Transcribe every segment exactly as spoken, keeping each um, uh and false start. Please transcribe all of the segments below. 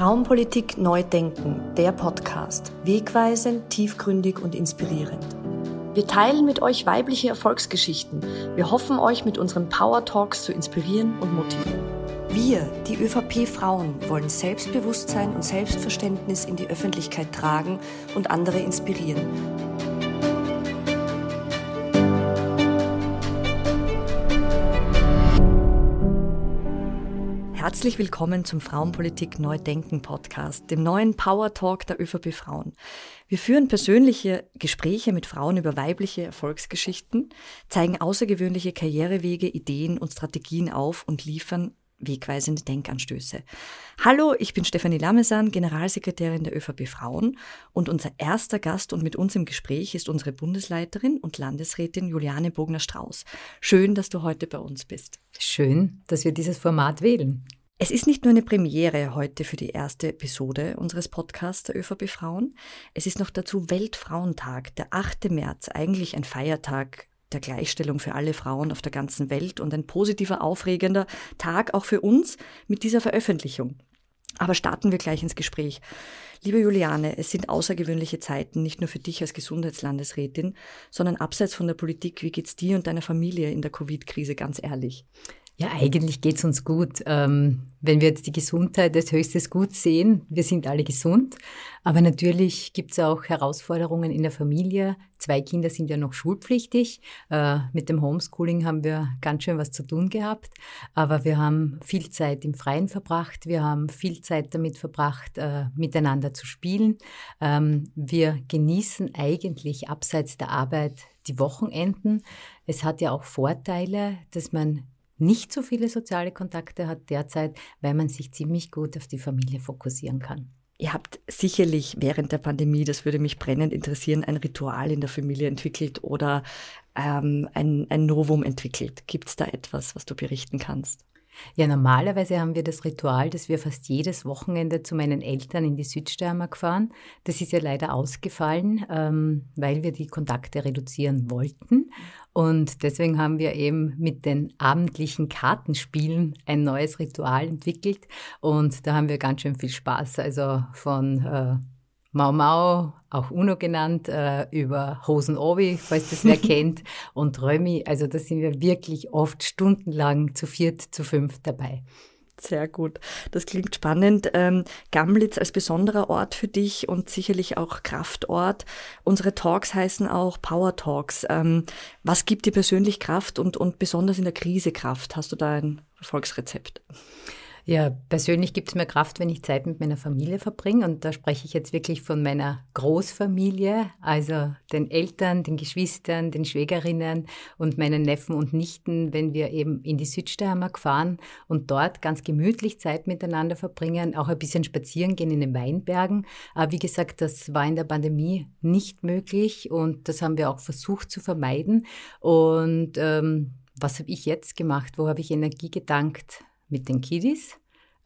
Frauenpolitik neu denken, der Podcast. Wegweisend, tiefgründig und inspirierend. Wir teilen mit euch weibliche Erfolgsgeschichten. Wir hoffen, euch mit unseren Power Talks zu inspirieren und motivieren. Wir, die Ö V P-Frauen, wollen Selbstbewusstsein und Selbstverständnis in die Öffentlichkeit tragen und andere inspirieren. Herzlich willkommen zum Frauenpolitik Neu Denken Podcast, dem neuen Power Talk der Ö V P-Frauen. Wir führen persönliche Gespräche mit Frauen über weibliche Erfolgsgeschichten, zeigen außergewöhnliche Karrierewege, Ideen und Strategien auf und liefern wegweisende Denkanstöße. Hallo, ich bin Stefanie Lamesan, Generalsekretärin der Ö V P-Frauen, und unser erster Gast und mit uns im Gespräch ist unsere Bundesleiterin und Landesrätin Juliane Bogner-Strauß. Schön, dass du heute bei uns bist. Schön, dass wir dieses Format wählen. Es ist nicht nur eine Premiere heute für die erste Episode unseres Podcasts der Ö V P-Frauen, es ist noch dazu Weltfrauentag, der achter März, eigentlich ein Feiertag der Gleichstellung für alle Frauen auf der ganzen Welt und ein positiver, aufregender Tag auch für uns mit dieser Veröffentlichung. Aber starten wir gleich ins Gespräch. Liebe Juliane, es sind außergewöhnliche Zeiten, nicht nur für dich als Gesundheitslandesrätin, sondern abseits von der Politik. Wie geht's dir und deiner Familie in der Covid-Krise, ganz ehrlich? Ja, eigentlich geht's uns gut. Ähm, wenn wir jetzt die Gesundheit als höchstes Gut sehen, wir sind alle gesund. Aber natürlich gibt's auch Herausforderungen in der Familie. Zwei Kinder sind ja noch schulpflichtig. Äh, mit dem Homeschooling haben wir ganz schön was zu tun gehabt. Aber wir haben viel Zeit im Freien verbracht. Wir haben viel Zeit damit verbracht, äh, miteinander zu spielen. Ähm, wir genießen eigentlich abseits der Arbeit die Wochenenden. Es hat ja auch Vorteile, dass man nicht so viele soziale Kontakte hat derzeit, weil man sich ziemlich gut auf die Familie fokussieren kann. Ihr habt sicherlich während der Pandemie, das würde mich brennend interessieren, ein Ritual in der Familie entwickelt oder ähm, ein, ein Novum entwickelt. Gibt es da etwas, was du berichten kannst? Ja, normalerweise haben wir das Ritual, dass wir fast jedes Wochenende zu meinen Eltern in die Südsteiermark fahren. Das ist ja leider ausgefallen, ähm, weil wir die Kontakte reduzieren wollten. Und deswegen haben wir eben mit den abendlichen Kartenspielen ein neues Ritual entwickelt. Und da haben wir ganz schön viel Spaß, also von äh, Mau Mau, auch Uno genannt, äh, über Hosenobi, falls das wer kennt, und Römi. Also da sind wir wirklich oft stundenlang zu viert, zu fünft dabei. Sehr gut, das klingt spannend. Ähm, Gamlitz als besonderer Ort für dich und sicherlich auch Kraftort. Unsere Talks heißen auch Power Talks. Ähm, was gibt dir persönlich Kraft und, und besonders in der Krise Kraft? Hast du da ein Erfolgsrezept? Ja, persönlich gibt es mir Kraft, wenn ich Zeit mit meiner Familie verbringe. Und da spreche ich jetzt wirklich von meiner Großfamilie, also den Eltern, den Geschwistern, den Schwägerinnen und meinen Neffen und Nichten, wenn wir eben in die Südsteiermark fahren und dort ganz gemütlich Zeit miteinander verbringen, auch ein bisschen spazieren gehen in den Weinbergen. Aber wie gesagt, das war in der Pandemie nicht möglich und das haben wir auch versucht zu vermeiden. Und ähm, was habe ich jetzt gemacht? Wo habe ich Energie getankt? Mit den Kiddies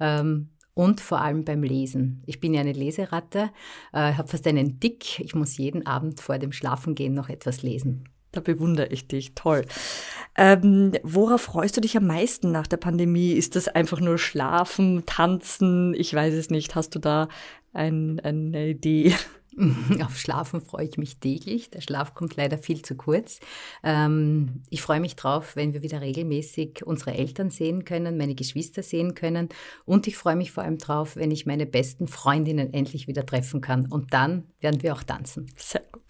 ähm, und vor allem beim Lesen. Ich bin ja eine Leseratte, äh, habe fast einen Tick. Ich muss jeden Abend vor dem Schlafengehen noch etwas lesen. Da bewundere ich dich, toll. Ähm, worauf freust du dich am meisten nach der Pandemie? Ist das einfach nur Schlafen, Tanzen? Ich weiß es nicht. Hast du da ein, eine Idee? Auf Schlafen freue ich mich täglich. Der Schlaf kommt leider viel zu kurz. Ähm, ich freue mich drauf, wenn wir wieder regelmäßig unsere Eltern sehen können, meine Geschwister sehen können. Und ich freue mich vor allem drauf, wenn ich meine besten Freundinnen endlich wieder treffen kann. Und dann werden wir auch tanzen. Sehr gut.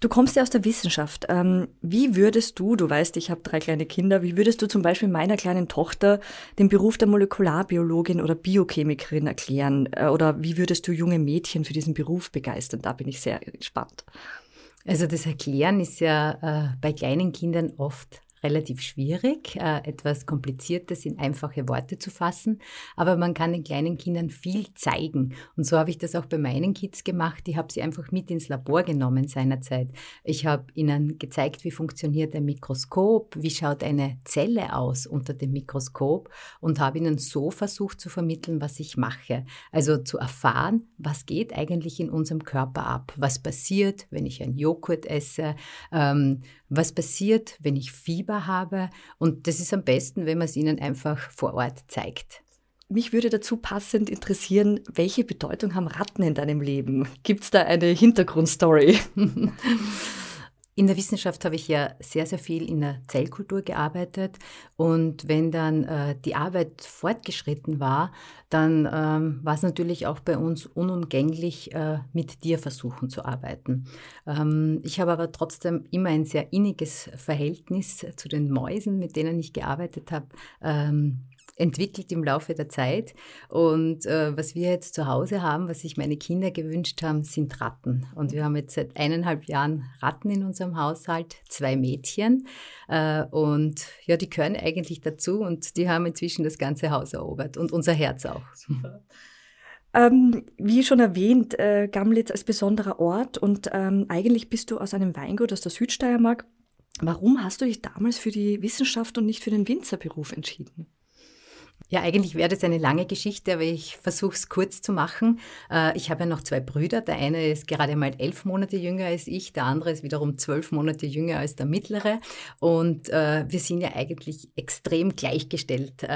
Du kommst ja aus der Wissenschaft. Ähm, wie würdest du, du weißt, ich habe drei kleine Kinder, wie würdest du zum Beispiel meiner kleinen Tochter den Beruf der Molekularbiologin oder Biochemikerin erklären? Äh, oder wie würdest du junge Mädchen für diesen Beruf begeistern? Da bin ich sehr gespannt. Also das Erklären ist ja äh, bei kleinen Kindern oft relativ schwierig, äh, etwas Kompliziertes in einfache Worte zu fassen. Aber man kann den kleinen Kindern viel zeigen. Und so habe ich das auch bei meinen Kids gemacht. Ich habe sie einfach mit ins Labor genommen seinerzeit. Ich habe ihnen gezeigt, wie funktioniert ein Mikroskop, wie schaut eine Zelle aus unter dem Mikroskop und habe ihnen so versucht zu vermitteln, was ich mache. Also zu erfahren, was geht eigentlich in unserem Körper ab? Was passiert, wenn ich einen Joghurt esse? Ähm, was passiert, wenn ich Fieber habe, und das ist am besten, wenn man es ihnen einfach vor Ort zeigt. Mich würde dazu passend interessieren, welche Bedeutung haben Ratten in deinem Leben? Gibt es da eine Hintergrundstory? In der Wissenschaft habe ich ja sehr, sehr viel in der Zellkultur gearbeitet, und wenn dann äh, die Arbeit fortgeschritten war, dann ähm, war es natürlich auch bei uns unumgänglich, äh, mit Tierversuchen zu arbeiten. Ähm, ich habe aber trotzdem immer ein sehr inniges Verhältnis zu den Mäusen, mit denen ich gearbeitet habe, ähm, entwickelt im Laufe der Zeit. Und äh, was wir jetzt zu Hause haben, was sich meine Kinder gewünscht haben, sind Ratten. Und wir haben jetzt seit eineinhalb Jahren Ratten in unserem Haushalt, zwei Mädchen. Äh, und ja, die gehören eigentlich dazu, und die haben inzwischen das ganze Haus erobert und unser Herz auch. Super. Ähm, wie schon erwähnt, äh, Gamlitz als besonderer Ort, und ähm, eigentlich bist du aus einem Weingut aus der Südsteiermark. Warum hast du dich damals für die Wissenschaft und nicht für den Winzerberuf entschieden? Ja, eigentlich wäre das eine lange Geschichte, aber ich versuche es kurz zu machen. Ich habe ja noch zwei Brüder. Der eine ist gerade mal elf Monate jünger als ich, der andere ist wiederum zwölf Monate jünger als der mittlere. Und wir sind ja eigentlich extrem gleichgestellt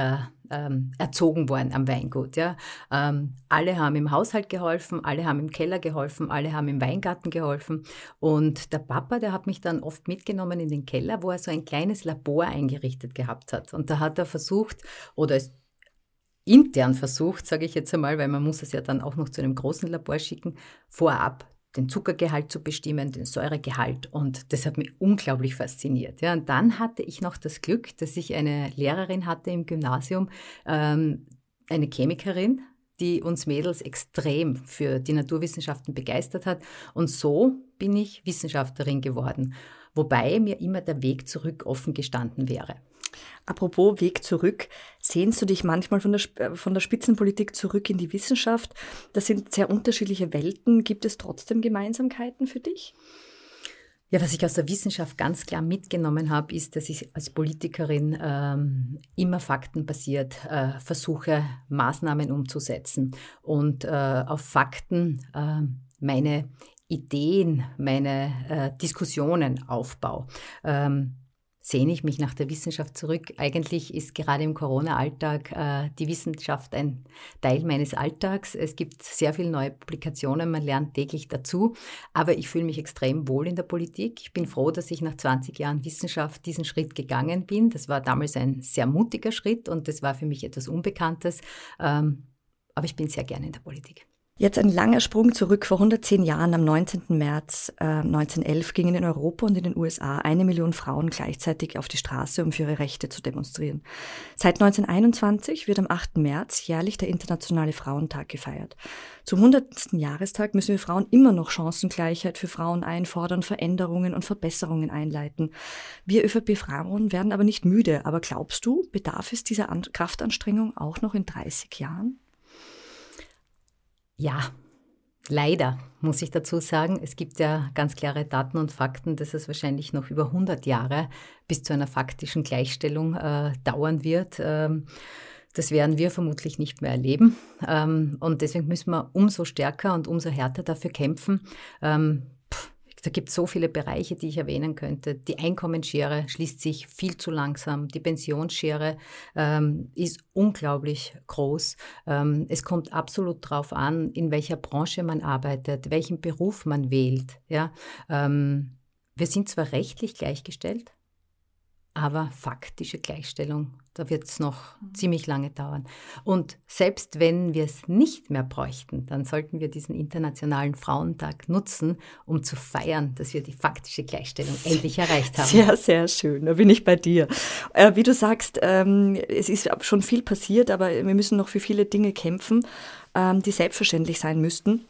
Ähm, erzogen worden am Weingut. Ja. Ähm, alle haben im Haushalt geholfen, alle haben im Keller geholfen, alle haben im Weingarten geholfen. Und der Papa, der hat mich dann oft mitgenommen in den Keller, wo er so ein kleines Labor eingerichtet gehabt hat. Und da hat er versucht, oder es intern versucht, sage ich jetzt einmal, weil man muss es ja dann auch noch zu einem großen Labor schicken, vorab den Zuckergehalt zu bestimmen, den Säuregehalt, und das hat mich unglaublich fasziniert. Ja, und dann hatte ich noch das Glück, dass ich eine Lehrerin hatte im Gymnasium, ähm, eine Chemikerin, die uns Mädels extrem für die Naturwissenschaften begeistert hat, und so bin ich Wissenschaftlerin geworden, wobei mir immer der Weg zurück offen gestanden wäre. Apropos Weg zurück, sehnst du dich manchmal von der, von der Spitzenpolitik zurück in die Wissenschaft? Das sind sehr unterschiedliche Welten. Gibt es trotzdem Gemeinsamkeiten für dich? Ja, was ich aus der Wissenschaft ganz klar mitgenommen habe, ist, dass ich als Politikerin ähm, immer faktenbasiert äh, versuche, Maßnahmen umzusetzen und äh, auf Fakten äh, meine Ideen, meine äh, Diskussionen aufbaue. Ähm, Sehne ich mich nach der Wissenschaft zurück? Eigentlich ist gerade im Corona-Alltag äh, die Wissenschaft ein Teil meines Alltags. Es gibt sehr viele neue Publikationen, man lernt täglich dazu. Aber ich fühle mich extrem wohl in der Politik. Ich bin froh, dass ich nach zwanzig Jahren Wissenschaft diesen Schritt gegangen bin. Das war damals ein sehr mutiger Schritt, und das war für mich etwas Unbekanntes. Ähm, aber ich bin sehr gerne in der Politik. Jetzt ein langer Sprung zurück. Vor hundertzehn Jahren, am neunzehnten März äh, neunzehnhundertelf, gingen in Europa und in den U S A eine Million Frauen gleichzeitig auf die Straße, um für ihre Rechte zu demonstrieren. Seit neunzehnhunderteinundzwanzig wird am achten März jährlich der Internationale Frauentag gefeiert. Zum hundertsten Jahrestag müssen wir Frauen immer noch Chancengleichheit für Frauen einfordern, Veränderungen und Verbesserungen einleiten. Wir ÖVP-Frauen werden aber nicht müde. Aber glaubst du, bedarf es dieser An- Kraftanstrengung auch noch in dreißig Jahren? Ja, leider, muss ich dazu sagen. Es gibt ja ganz klare Daten und Fakten, dass es wahrscheinlich noch über hundert Jahre bis zu einer faktischen Gleichstellung äh, dauern wird. Ähm, das werden wir vermutlich nicht mehr erleben. Ähm, und deswegen müssen wir umso stärker und umso härter dafür kämpfen. Ähm, pff, da gibt es so viele Bereiche, die ich erwähnen könnte. Die Einkommensschere schließt sich viel zu langsam. Die Pensionsschere ähm, ist unglaublich groß. Es kommt absolut darauf an, in welcher Branche man arbeitet, welchen Beruf man wählt. Ja, wir sind zwar rechtlich gleichgestellt, aber faktische Gleichstellung, da wird es noch mhm. ziemlich lange dauern. Und selbst wenn wir es nicht mehr bräuchten, dann sollten wir diesen Internationalen Frauentag nutzen, um zu feiern, dass wir die faktische Gleichstellung endlich erreicht haben. Sehr, sehr schön. Da bin ich bei dir. Äh, wie du sagst, ähm, es ist schon viel passiert, aber wir müssen noch für viele Dinge kämpfen, ähm, die selbstverständlich sein müssten.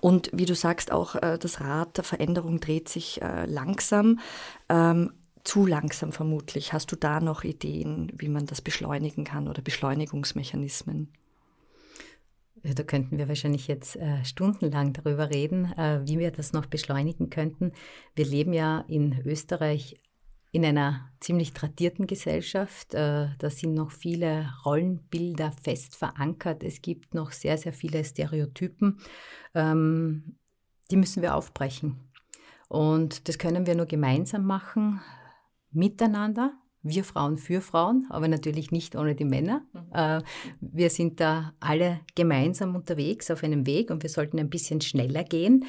Und wie du sagst, auch äh, das Rad der Veränderung dreht sich äh, langsam. Ähm, Zu langsam vermutlich. Hast du da noch Ideen, wie man das beschleunigen kann, oder Beschleunigungsmechanismen? Ja, da könnten wir wahrscheinlich jetzt äh, stundenlang darüber reden, äh, wie wir das noch beschleunigen könnten. Wir leben ja in Österreich in einer ziemlich tradierten Gesellschaft. Äh, da sind noch viele Rollenbilder fest verankert. Es gibt noch sehr, sehr viele Stereotypen. Ähm, die müssen wir aufbrechen. Und das können wir nur gemeinsam machen, miteinander, wir Frauen für Frauen, aber natürlich nicht ohne die Männer. Mhm. Wir sind da alle gemeinsam unterwegs auf einem Weg und wir sollten ein bisschen schneller gehen.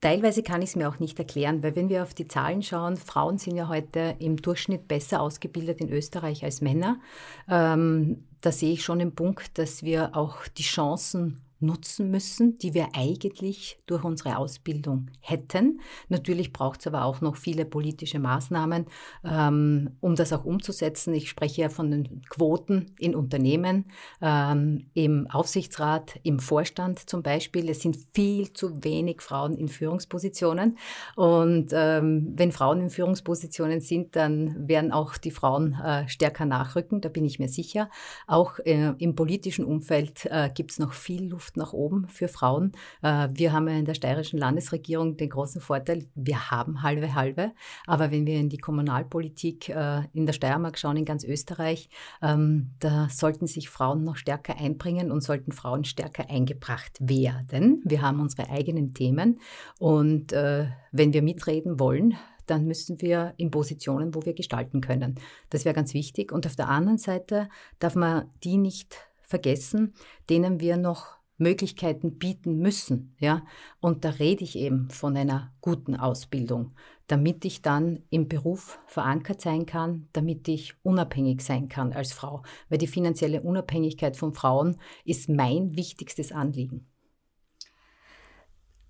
Teilweise kann ich es mir auch nicht erklären, weil wenn wir auf die Zahlen schauen, Frauen sind ja heute im Durchschnitt besser ausgebildet in Österreich als Männer. Ähm, da sehe ich schon den Punkt, dass wir auch die Chancen nutzen müssen, die wir eigentlich durch unsere Ausbildung hätten. Natürlich braucht es aber auch noch viele politische Maßnahmen, ähm, um das auch umzusetzen. Ich spreche ja von den Quoten in Unternehmen, ähm, im Aufsichtsrat, im Vorstand zum Beispiel. Es sind viel zu wenig Frauen in Führungspositionen. Und ähm, wenn Frauen in Führungspositionen sind, dann werden auch die Frauen äh, stärker nachrücken, da bin ich mir sicher. Auch äh, im politischen Umfeld äh, gibt es noch viel Luft nach oben für Frauen. Wir haben ja in der steirischen Landesregierung den großen Vorteil, wir haben halbe halbe, aber wenn wir in die Kommunalpolitik in der Steiermark schauen, in ganz Österreich, da sollten sich Frauen noch stärker einbringen und sollten Frauen stärker eingebracht werden. Wir haben unsere eigenen Themen und wenn wir mitreden wollen, dann müssen wir in Positionen, wo wir gestalten können. Das wäre ganz wichtig und auf der anderen Seite darf man die nicht vergessen, denen wir noch Möglichkeiten bieten müssen, ja. Und da rede ich eben von einer guten Ausbildung, damit ich dann im Beruf verankert sein kann, damit ich unabhängig sein kann als Frau. Weil die finanzielle Unabhängigkeit von Frauen ist mein wichtigstes Anliegen.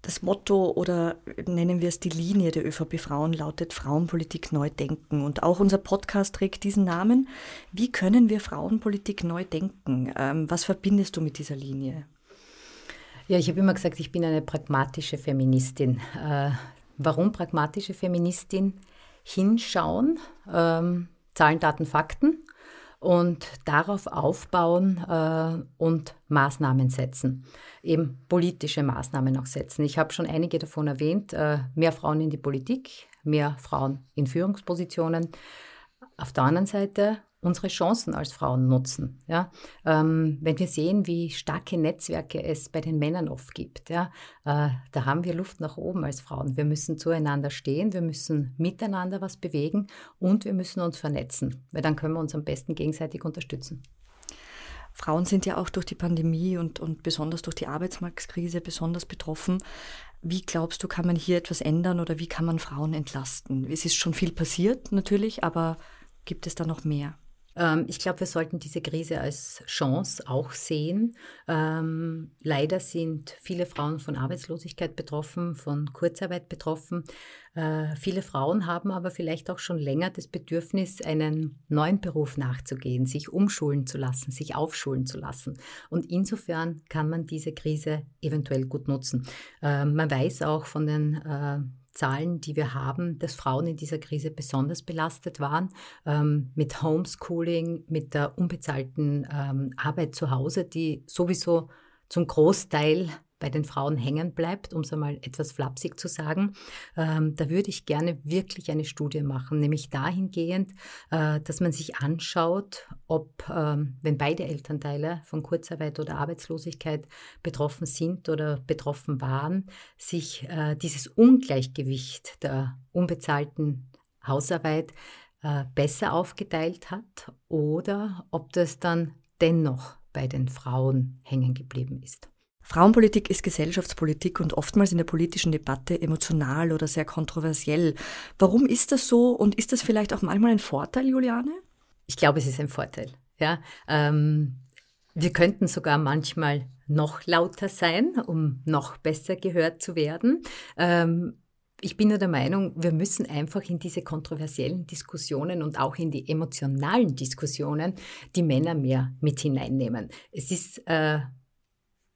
Das Motto oder nennen wir es die Linie der ÖVP-Frauen lautet Frauenpolitik neu denken und auch unser Podcast trägt diesen Namen. Wie können wir Frauenpolitik neu denken? Was verbindest du mit dieser Linie? Ja, ich habe immer gesagt, ich bin eine pragmatische Feministin. Äh, warum pragmatische Feministin? Hinschauen, ähm, Zahlen, Daten, Fakten und darauf aufbauen äh, und Maßnahmen setzen, eben politische Maßnahmen auch setzen. Ich habe schon einige davon erwähnt, äh, mehr Frauen in die Politik, mehr Frauen in Führungspositionen. Auf der anderen Seite unsere Chancen als Frauen nutzen. Ja? Ähm, wenn wir sehen, wie starke Netzwerke es bei den Männern oft gibt, ja? äh, da haben wir Luft nach oben als Frauen. Wir müssen zueinander stehen, wir müssen miteinander was bewegen und wir müssen uns vernetzen, weil dann können wir uns am besten gegenseitig unterstützen. Frauen sind ja auch durch die Pandemie und, und besonders durch die Arbeitsmarktkrise besonders betroffen. Wie glaubst du, kann man hier etwas ändern oder wie kann man Frauen entlasten? Es ist schon viel passiert natürlich, aber gibt es da noch mehr? Ich glaube, wir sollten diese Krise als Chance auch sehen. Ähm, leider sind viele Frauen von Arbeitslosigkeit betroffen, von Kurzarbeit betroffen. Äh, viele Frauen haben aber vielleicht auch schon länger das Bedürfnis, einen neuen Beruf nachzugehen, sich umschulen zu lassen, sich aufschulen zu lassen. Und insofern kann man diese Krise eventuell gut nutzen. Äh, man weiß auch von den äh, Zahlen, die wir haben, dass Frauen in dieser Krise besonders belastet waren, ähm, mit Homeschooling, mit der unbezahlten ähm, Arbeit zu Hause, die sowieso zum Großteil bei den Frauen hängen bleibt, um es einmal etwas flapsig zu sagen. Ähm, da würde ich gerne wirklich eine Studie machen, nämlich dahingehend, äh, dass man sich anschaut, ob, ähm, wenn beide Elternteile von Kurzarbeit oder Arbeitslosigkeit betroffen sind oder betroffen waren, sich äh, dieses Ungleichgewicht der unbezahlten Hausarbeit äh, besser aufgeteilt hat oder ob das dann dennoch bei den Frauen hängen geblieben ist. Frauenpolitik ist Gesellschaftspolitik und oftmals in der politischen Debatte emotional oder sehr kontroversiell. Warum ist das so und ist das vielleicht auch manchmal ein Vorteil, Juliane? Ich glaube, es ist ein Vorteil. Ja, ähm, wir könnten sogar manchmal noch lauter sein, um noch besser gehört zu werden. Ähm, Ich bin nur der Meinung, wir müssen einfach in diese kontroversiellen Diskussionen und auch in die emotionalen Diskussionen die Männer mehr mit hineinnehmen. Es ist, äh,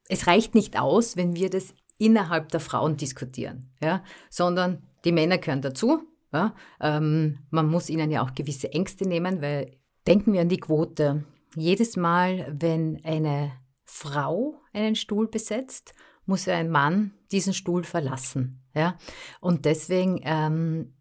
es reicht nicht aus, wenn wir das innerhalb der Frauen diskutieren, ja, sondern die Männer gehören dazu. Ja, ähm, man muss ihnen ja auch gewisse Ängste nehmen, weil denken wir an die Quote. Jedes Mal, wenn eine Frau einen Stuhl besetzt, muss ein Mann diesen Stuhl verlassen. Ja, und deswegen ähm,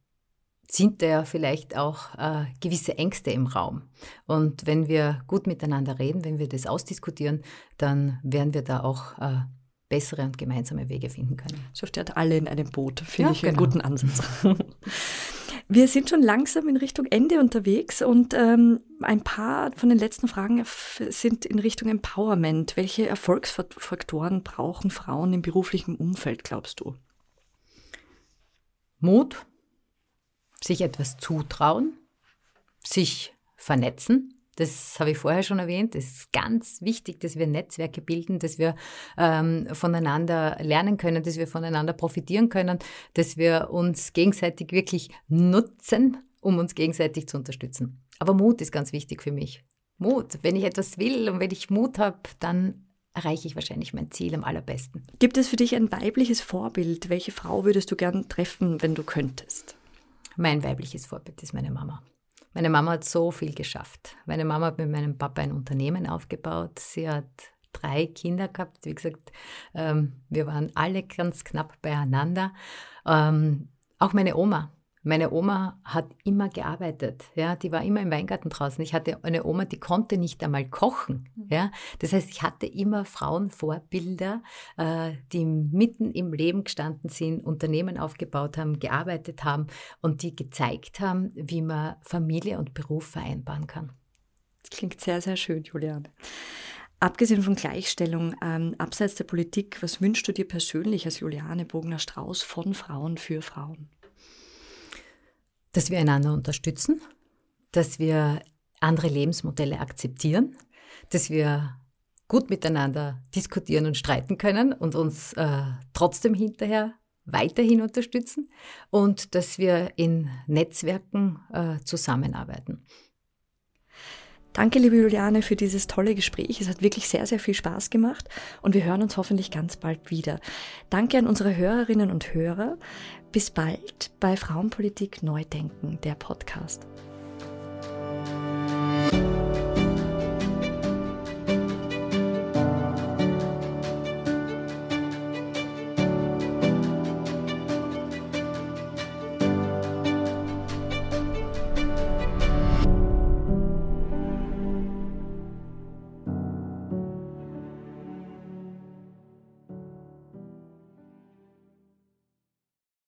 sind da ja vielleicht auch äh, gewisse Ängste im Raum. Und wenn wir gut miteinander reden, wenn wir das ausdiskutieren, dann werden wir da auch äh, bessere und gemeinsame Wege finden können. So steht alle in einem Boot, finde ja, ich genau. Einen guten Ansatz. Wir sind schon langsam in Richtung Ende unterwegs und ähm, ein paar von den letzten Fragen sind in Richtung Empowerment. Welche Erfolgsfaktoren brauchen Frauen im beruflichen Umfeld, glaubst du? Mut, sich etwas zutrauen, sich vernetzen. Das habe ich vorher schon erwähnt. Es ist ganz wichtig, dass wir Netzwerke bilden, dass wir ähm, voneinander lernen können, dass wir voneinander profitieren können, dass wir uns gegenseitig wirklich nutzen, um uns gegenseitig zu unterstützen. Aber Mut ist ganz wichtig für mich. Mut. Wenn ich etwas will und wenn ich Mut habe, dann erreiche ich wahrscheinlich mein Ziel am allerbesten. Gibt es für dich ein weibliches Vorbild? Welche Frau würdest du gern treffen, wenn du könntest? Mein weibliches Vorbild ist meine Mama. Meine Mama hat so viel geschafft. Meine Mama hat mit meinem Papa ein Unternehmen aufgebaut. Sie hat drei Kinder gehabt. Wie gesagt, ähm, wir waren alle ganz knapp beieinander. Ähm, auch meine Oma. Meine Oma hat immer gearbeitet. Ja, die war immer im Weingarten draußen. Ich hatte eine Oma, die konnte nicht einmal kochen. Ja, das heißt, ich hatte immer Frauenvorbilder, äh, die mitten im Leben gestanden sind, Unternehmen aufgebaut haben, gearbeitet haben und die gezeigt haben, wie man Familie und Beruf vereinbaren kann. Das klingt sehr, sehr schön, Juliane. Abgesehen von Gleichstellung, ähm, abseits der Politik, was wünschst du dir persönlich als Juliane Bogner-Strauß von Frauen für Frauen? Dass wir einander unterstützen, dass wir andere Lebensmodelle akzeptieren, dass wir gut miteinander diskutieren und streiten können und uns äh, trotzdem hinterher weiterhin unterstützen und dass wir in Netzwerken äh, zusammenarbeiten. Danke, liebe Juliane, für dieses tolle Gespräch. Es hat wirklich sehr, sehr viel Spaß gemacht und wir hören uns hoffentlich ganz bald wieder. Danke an unsere Hörerinnen und Hörer. Bis bald bei Frauenpolitik Neudenken, der Podcast.